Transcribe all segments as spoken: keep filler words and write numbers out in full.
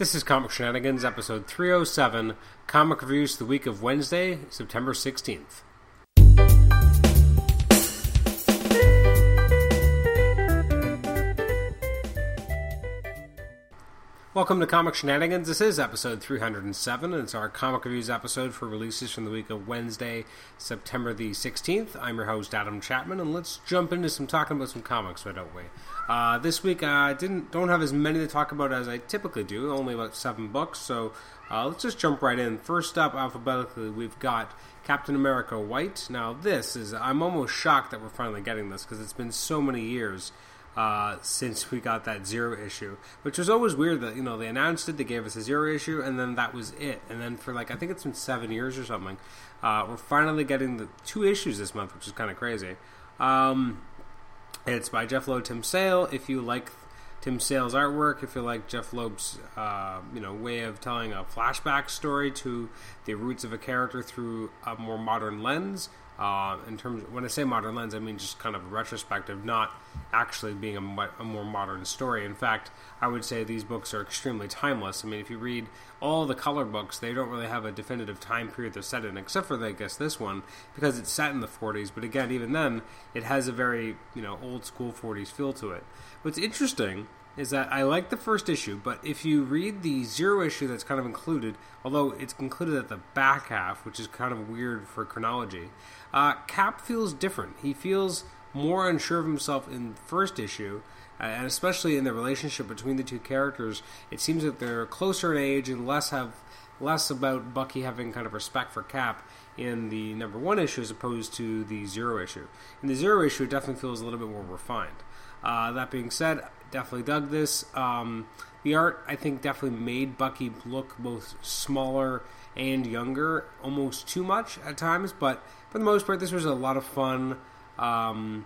This is Comic Shenanigans, episode three oh seven, comic reviews the week of Wednesday, September sixteenth. Welcome to Comic Shenanigans. This is episode three oh seven, and it's our comic reviews episode for releases from the week of Wednesday, September the sixteenth. I'm your host, Adam Chapman, and let's jump into some talking about some comics, why don't we? Uh, this week, I uh, didn't don't have as many to talk about as I typically do, only about seven books, so uh, let's just jump right in. First up, alphabetically, we've got Captain America White. Now, this is, I'm almost shocked that we're finally getting this, because it's been so many years Uh, since we got that zero issue, which was always weird that, you know, they announced it, they gave us a zero issue, and then that was it. And then for, like, I think it's been seven years or something, uh, we're finally getting the two issues this month, which is kind of crazy. Um, it's by Jeff Loeb, Tim Sale. If you like Tim Sale's artwork, if you like Jeff Loeb's, uh, you know, way of telling a flashback story to the roots of a character through a more modern lens, Uh, in terms of, when I say modern lens, I mean just kind of retrospective, not actually being a, mo- a more modern story. In fact, I would say these books are extremely timeless. I mean, if you read all the color books, they don't really have a definitive time period they're set in, except for, I guess, this one, because it's set in the forties. But again, even then, it has a very, you know, old-school forties feel to it. What's interesting is that I like the first issue, but if you read the zero issue that's kind of included, although it's included at the back half, which is kind of weird for chronology, uh, Cap feels different. He feels more unsure of himself in the first issue, uh, and especially in the relationship between the two characters. It seems that they're closer in age and less have less about Bucky having kind of respect for Cap in the number one issue as opposed to the zero issue. In the zero issue, it definitely feels a little bit more refined. Uh, that being said, definitely dug this. Um, the art, I think, definitely made Bucky look both smaller and younger, almost too much at times, but for the most part, this was a lot of fun. Um,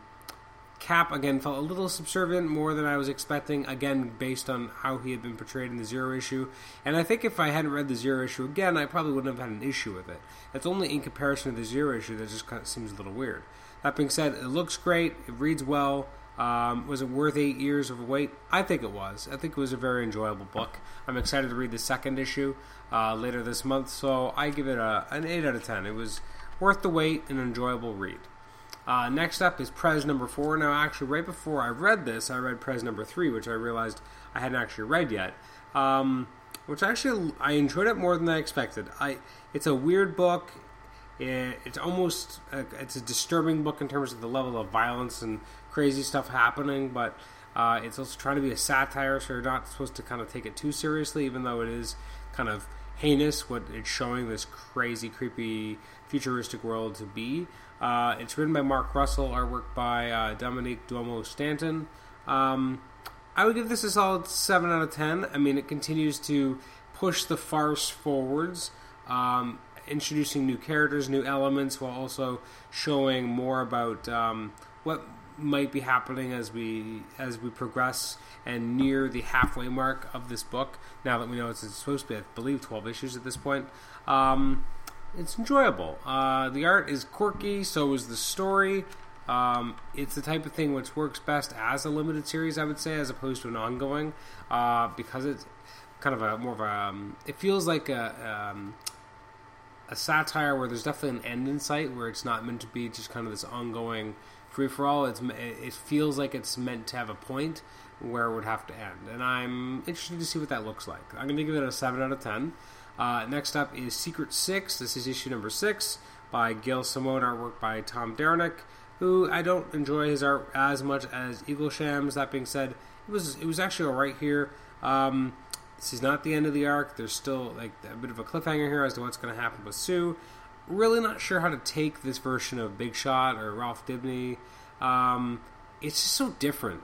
Cap, again, felt a little subservient, more than I was expecting, again, based on how he had been portrayed in the zero issue, and I think if I hadn't read the zero issue again, I probably wouldn't have had an issue with it. It's only in comparison to the zero issue that just kind of seems a little weird. That being said, it looks great, it reads well. Um, was it worth eight years of wait? I think it was. I think it was a very enjoyable book. I'm excited to read the second issue uh, later this month, so I give it a, an eight out of ten. It was worth the wait and an enjoyable read. Uh, next up is Prez number four. Now, actually, right before I read this, I read Prez number three, which I realized I hadn't actually read yet, um, which actually I enjoyed it more than I expected. I It's a weird book. It, it's almost a, it's a disturbing book in terms of the level of violence and crazy stuff happening, but uh, it's also trying to be a satire, so you're not supposed to kind of take it too seriously, even though it is kind of heinous what it's showing this crazy, creepy, futuristic world to be. Uh, it's written by Mark Russell, artwork by uh, Dominique Duomo-Stanton. Um, I would give this a solid seven out of ten. I mean, it continues to push the farce forwards, Um introducing new characters, new elements, while also showing more about um, what might be happening as we as we progress and near the halfway mark of this book. Now that we know it's supposed to be, I believe, twelve issues at this point. Um, it's enjoyable. Uh, the art is quirky, so is the story. Um, it's the type of thing which works best as a limited series, I would say, as opposed to an ongoing, uh, because it's kind of a more of a... Um, it feels like a... Um, a satire where there's definitely an end in sight, where it's not meant to be just kind of this ongoing free-for-all. It's, it feels like it's meant to have a point where it would have to end, and I'm interested to see what that looks like. I'm going to give it a seven out of ten. Uh, next up is Secret Six. This is issue number six by Gail Simone, artwork by Tom Derenick, who I don't enjoy his art as much as Eaglesham's. That being said, it was it was actually all right here. Um... This is not the end of the arc. There's still like a bit of a cliffhanger here as to what's going to happen with Sue. Really not sure how to take this version of Big Shot or Ralph Dibny. Um, it's just so different,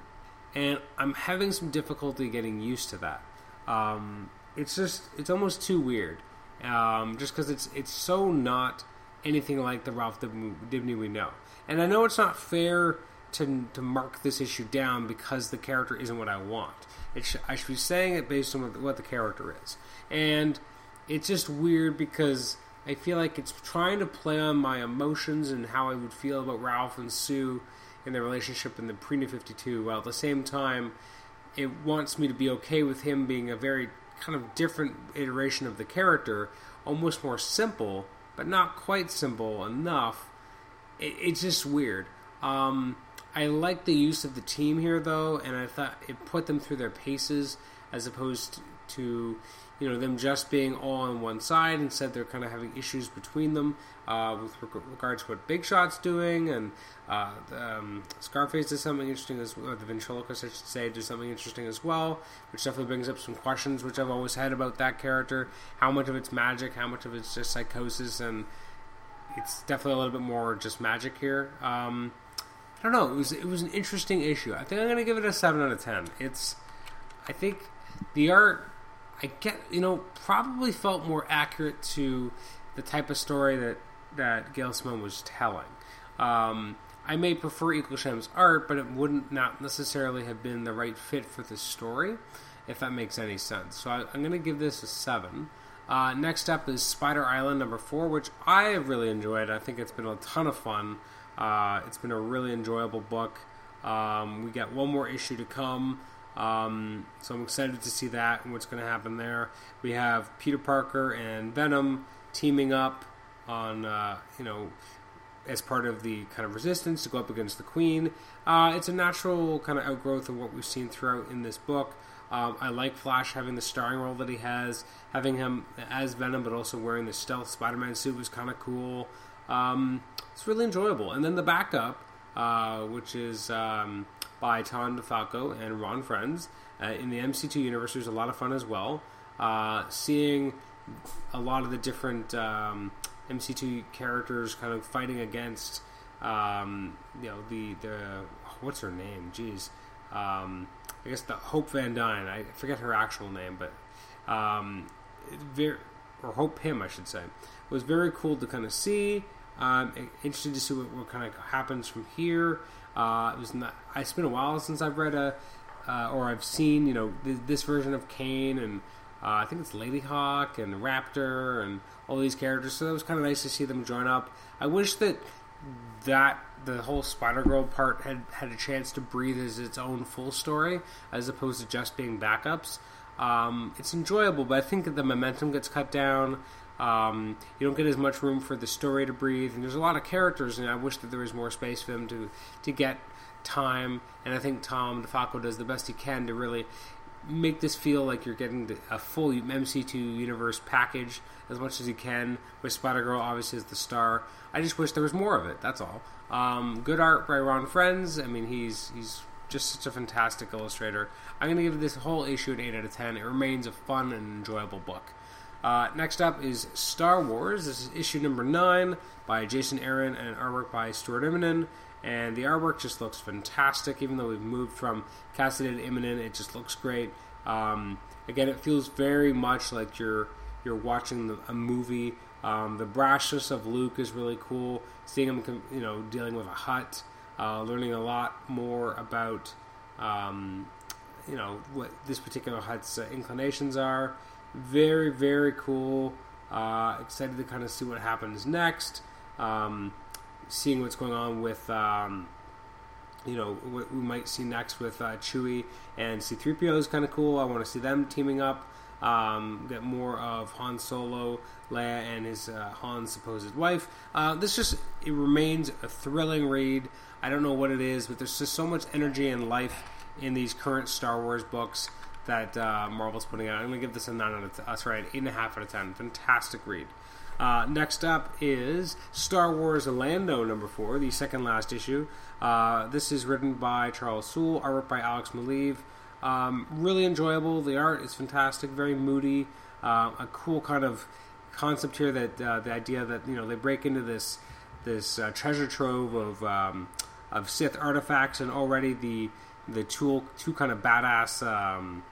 and I'm having some difficulty getting used to that. Um, it's just it's almost too weird, um, just because it's it's so not anything like the Ralph Dibny we know. And I know it's not fair to to mark this issue down because the character isn't what I want. It sh- I should be saying it based on what the, what the character is. And it's just weird because I feel like it's trying to play on my emotions and how I would feel about Ralph and Sue and their relationship in the pre-New fifty-two, while at the same time it wants me to be okay with him being a very kind of different iteration of the character, almost more simple, but not quite simple enough. It, it's just weird. Um, I like the use of the team here, though, and I thought it put them through their paces as opposed to, you know, them just being all on one side. Instead, they're kind of having issues between them uh, with regards to what Big Shot's doing, and uh, the, um, Scarface does something interesting as well, or the Ventriloquist, I should say, does something interesting as well, which definitely brings up some questions, which I've always had about that character. How much of it's magic, how much of it's just psychosis, and it's definitely a little bit more just magic here. Um, I don't know, it was, it was an interesting issue. I think I'm going to give it a seven out of ten. It's, I think the art, I get, you know, probably felt more accurate to the type of story that, that Gail Simone was telling. Um, I may prefer Equal Shem's art, but it wouldn't not necessarily have been the right fit for this story, if that makes any sense. So I, I'm going to give this a seven. Uh, next up is Spider Island number four, which I really enjoyed. I think it's been a ton of fun. Uh, it's been a really enjoyable book. Um, we got one more issue to come. Um, so I'm excited to see that and what's going to happen there. We have Peter Parker and Venom teaming up on, uh, you know, as part of the kind of resistance to go up against the Queen. Uh, it's a natural kind of outgrowth of what we've seen throughout in this book. Um, I like Flash having the starring role that he has. Having him as Venom, but also wearing the stealth Spider-Man suit was kind of cool. Um, it's really enjoyable. And then the backup, uh, which is... Um, by Tom DeFalco and Ron Frenz uh, in the M C two universe, was a lot of fun as well. Uh, seeing a lot of the different um, M C two characters kind of fighting against, um, you know, the the what's her name? Jeez, um, I guess the Hope Van Dyne. I forget her actual name, but um, very, or Hope him, I should say. It was very cool to kind of see. Um, interested to see what, what kind of happens from here. Uh, it was not, it's been a while since I've read a uh, or I've seen, you know, th- this version of Kane, and uh, I think it's Lady Hawk and Raptor and all these characters. So that was kind of nice to see them join up. I wish that that the whole Spider-Girl part had had a chance to breathe as its own full story, as opposed to just being backups. Um, it's enjoyable, but I think that the momentum gets cut down. Um, you don't get as much room for the story to breathe, and there's a lot of characters, and I wish that there was more space for them to, to get time, and I think Tom DeFalco does the best he can to really make this feel like you're getting the, a full M C two universe package as much as you can, with Spider-Girl obviously as the star. I just wish there was more of it, that's all. Um, good art by Ron Frenz. I mean, he's he's just such a fantastic illustrator. I'm going to give this whole issue an eight out of ten. It remains a fun and enjoyable book. Uh, next up is Star Wars. This is issue number nine by Jason Aaron and artwork by Stuart Immonen. And the artwork just looks fantastic. Even though we've moved from Cassidy to Immonen, it just looks great. Um, again, it feels very much like you're you're watching the, a movie. Um, the brashness of Luke is really cool. Seeing him, you know, dealing with a hut, uh, learning a lot more about, um, you know, what this particular hut's uh, inclinations are. Very, very cool. Uh, excited to kind of see what happens next. Um, seeing what's going on with, um, you know, what we might see next with uh, Chewie and C three P O is kind of cool. I want to see them teaming up. Um, get more of Han Solo, Leia, and his uh, Han's supposed wife. Uh, this just, it remains a thrilling read. I don't know what it is, but there's just so much energy and life in these current Star Wars books that uh, Marvel's putting out. I'm going to give this a nine out of ten. Uh, sorry, an eight point five out of ten. Fantastic read. Uh, next up is Star Wars Lando number four, the second last issue. Uh, this is written by Charles Soule, artwork by Alex Maleev. Um, really enjoyable. The art is fantastic, very moody. Uh, a cool kind of concept here, that uh, the idea that, you know, they break into this this uh, treasure trove of um, of Sith artifacts, and already the the two, two kind of badass um,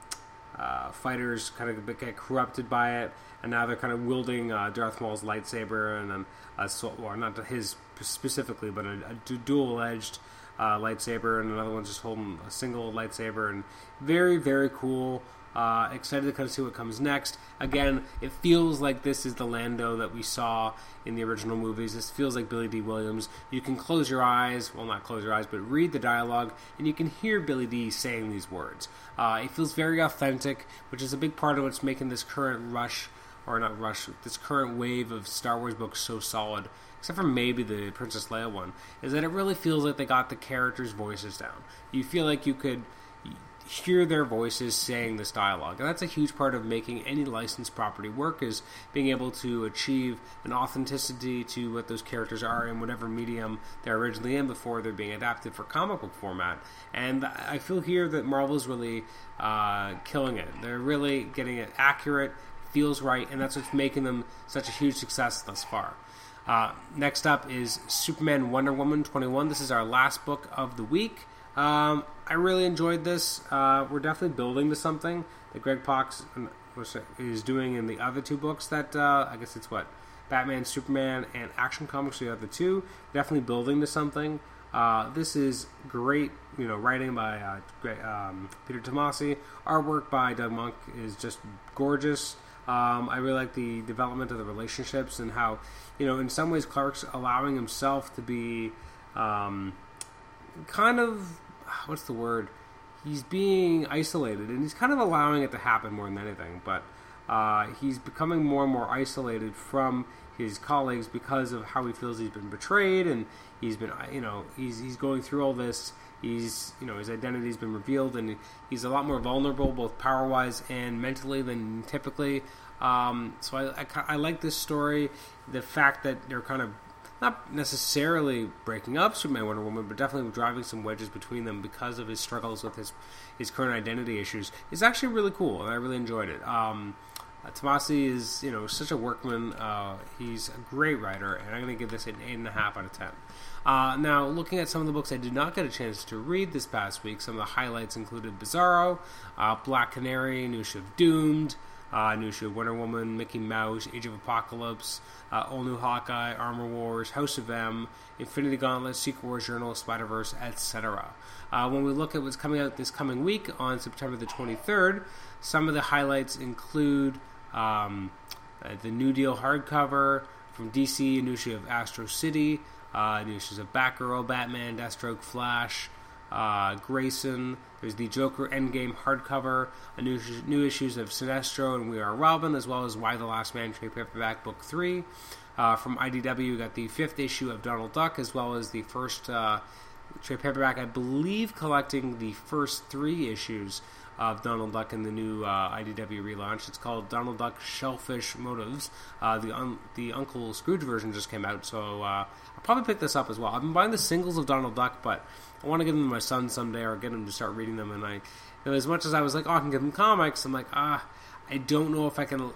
uh, fighters kind of get corrupted by it, and now they're kind of wielding uh, Darth Maul's lightsaber and a, a sword, well, not his specifically, but a, a dual-edged uh, lightsaber, and another one's just holding a single lightsaber, and very, very cool. Uh, excited to kind of see what comes next. Again, it feels like this is the Lando that we saw in the original movies. This feels like Billy D. Williams. You can close your eyes, well, not close your eyes, but read the dialogue, and you can hear Billy D. saying these words. Uh, it feels very authentic, which is a big part of what's making this current rush, or not rush, this current wave of Star Wars books so solid, except for maybe the Princess Leia one, is that it really feels like they got the characters' voices down. You feel like you could hear their voices saying this dialogue. And that's a huge part of making any licensed property work, is being able to achieve an authenticity to what those characters are in whatever medium they're originally in before they're being adapted for comic book format. And I feel here that Marvel's really uh, killing it. They're really getting it accurate, feels right, and that's what's making them such a huge success thus far. Uh, next up is Superman Wonder Woman twenty-one. This is our last book of the week. Um, I really enjoyed this. Uh, we're definitely building to something that Greg Pak's is doing in the other two books that, uh, I guess it's what, Batman, Superman, and Action Comics are the other two. Definitely building to something. Uh, this is great, you know, writing by uh, Greg, um, Peter Tomasi. Artwork by Doug Monk is just gorgeous. Um, I really like the development of the relationships and how, you know, in some ways Clark's allowing himself to be um, kind of, what's the word? He's being isolated, and he's kind of allowing it to happen more than anything, but uh, he's becoming more and more isolated from his colleagues because of how he feels he's been betrayed, and he's been, you know, he's he's going through all this. He's, you know, his identity's been revealed, and he's a lot more vulnerable, both power-wise and mentally, than typically. Um, so I, I, I like this story. The fact that they're kind of not necessarily breaking up Superman and Wonder Woman, but definitely driving some wedges between them because of his struggles with his his current identity issues is actually really cool, and I really enjoyed it. Um, Tomasi is, you know, such a workman. Uh, he's a great writer, and I'm going to give this an eight point five out of ten. Uh, now, looking at some of the books I did not get a chance to read this past week, some of the highlights included Bizarro, uh, Black Canary, New Issue of Doomed, uh, New Issue of Wonder Woman, Mickey Mouse, Age of Apocalypse, uh, All New Hawkeye, Armor Wars, House of M, Infinity Gauntlet, Secret Wars Journal, Spider-Verse, et cetera. Uh, when we look at what's coming out this coming week on September the twenty-third, some of the highlights include um, uh, the New Deal hardcover from D C, New Issue of Astro City, Uh, new issues of Batgirl, Batman, Deathstroke, Flash, uh, Grayson. There's the Joker Endgame hardcover, a new, new issues of Sinestro and We Are Robin, as well as Why the Last Man trade paperback book three. Uh, from I D W, we got the fifth issue of Donald Duck, as well as the first uh, trade paperback, I believe, collecting the first three issues of Donald Duck in the new uh, I D W relaunch. It's called Donald Duck Shellfish Motives. Uh, the un- the Uncle Scrooge version just came out, so uh, I'll probably pick this up as well. I've been buying the singles of Donald Duck, but I want to give them to my son someday, or get him to start reading them. And I, you know, as much as I was like, oh, I can give him comics, I'm like, ah, I don't know if I can.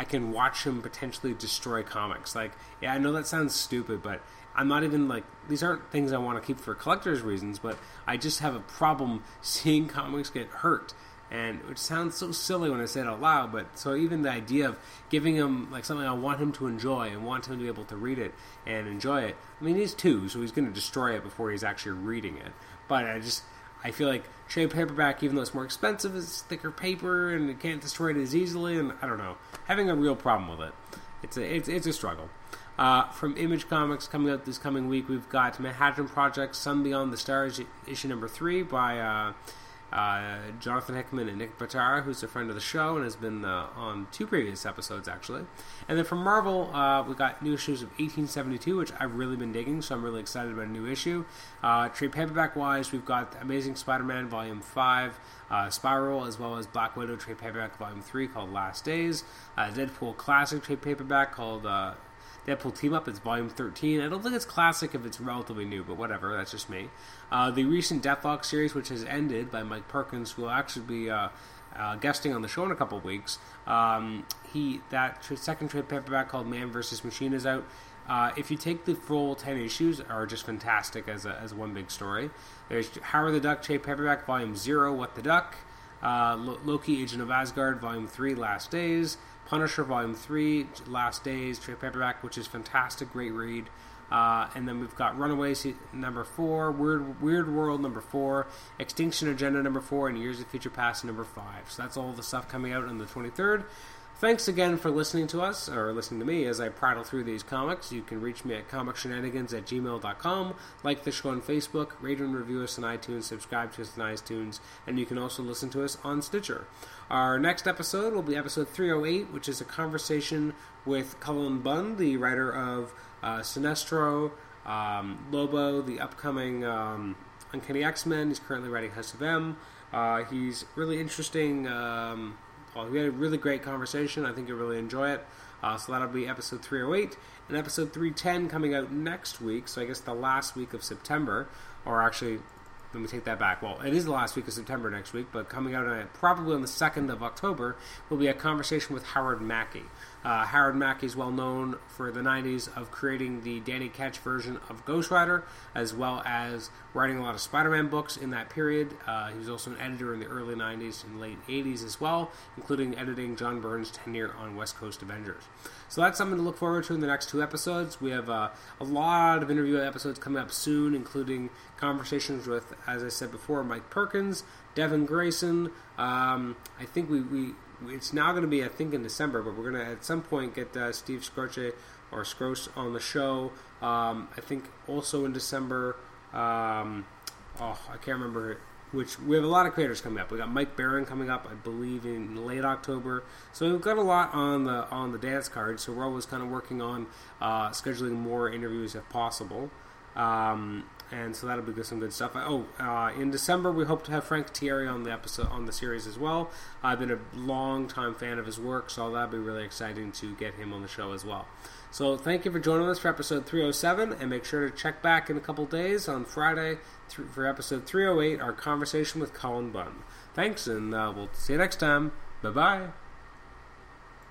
I can watch him potentially destroy comics. Like, yeah, I know that sounds stupid, but I'm not even, like, these aren't things I want to keep for collector's reasons, but I just have a problem seeing comics get hurt. And it sounds so silly when I say it out loud, but so even the idea of giving him, like, something I want him to enjoy and want him to be able to read it and enjoy it. I mean, he's two, so he's going to destroy it before he's actually reading it. But I just, I feel like trade paperback, even though it's more expensive, it's thicker paper, and it can't destroy it as easily, and I don't know. Having a real problem with it. It's a, it's, it's a struggle. Uh, from Image Comics coming up this coming week, we've got Manhattan Project, Sun Beyond the Stars, issue number three by uh, uh, Jonathan Hickman and Nick Batara, who's a friend of the show and has been uh, on two previous episodes, actually. And then from Marvel, uh, we got new issues of eighteen seventy-two, which I've really been digging, so I'm really excited about a new issue. Uh, trade paperback-wise, we've got Amazing Spider-Man Volume five, Uh, Spiral, as well as Black Widow trade paperback volume three called Last Days, uh, Deadpool Classic trade paperback called uh, Deadpool Team Up, it's volume thirteen. I don't think it's classic if it's relatively new, but whatever, that's just me. Uh, the recent Deathlok series, which has ended, by Mike Perkins, who will actually be uh, uh, guesting on the show in a couple of weeks. Um, he that tra- second trade paperback called Man versus. Machine is out. Uh, if you take the full ten issues, are just fantastic as a, as one big story. There's Howard the Duck trade paperback volume zero, What the Duck, uh, Loki Agent of Asgard volume three, Last Days, Punisher volume three, Last Days trade paperback, which is fantastic, great read. Uh, and then we've got Runaways number four, Weird Weird World number four, Extinction Agenda number four, and Years of Future Past number five. So that's all the stuff coming out on the twenty-third. Thanks again for listening to us, or listening to me, as I prattle through these comics. You can reach me at comic shenanigans at gmail dot com, like the show on Facebook, rate and review us on iTunes, subscribe to us on iTunes, and you can also listen to us on Stitcher. Our next episode will be episode three oh eight, which is a conversation with Cullen Bunn, the writer of Uh, Sinestro, um, Lobo, the upcoming um, Uncanny X-Men. He's currently writing House of M. Uh, he's really interesting. Um, well, we had a really great conversation. I think you'll really enjoy it. Uh, so that'll be episode three oh eight. And episode three ten coming out next week, so I guess the last week of September, or actually, let me take that back. Well, it is the last week of September next week, but coming out on, probably on the second of October will be a conversation with Howard Mackey. Uh, Howard Mackey is well known for the nineties of creating the Danny Ketch version of Ghost Rider, as well as writing a lot of Spider-Man books in that period. Uh, he was also an editor in the early nineties and late eighties as well, including editing John Byrne's tenure on West Coast Avengers. So that's something to look forward to in the next two episodes. We have uh, a lot of interview episodes coming up soon, including conversations with, as I said before, Mike Perkins, Devin Grayson. Um, I think we... we It's now going to be, I think, in December, but we're going to, at some point, get uh, Steve Scroce or Scroce on the show. Um, I think also in December, um, oh, I can't remember which. We have a lot of creators coming up. We got Mike Barron coming up, I believe, in late October. So we've got a lot on the on the dance card. So we're always kind of working on uh, scheduling more interviews if possible. Um, and so that'll be some good stuff. Oh, uh, in December we hope to have Frank Thierry on the episode on the series as well. I've been a long time fan of his work, so that'll be really exciting to get him on the show as well. So thank you for joining us for episode three oh seven, and make sure to check back in a couple days on Friday th- for episode three oh eight, our conversation with Cullen Bunn. Thanks, and uh, we'll see you next time. Bye bye.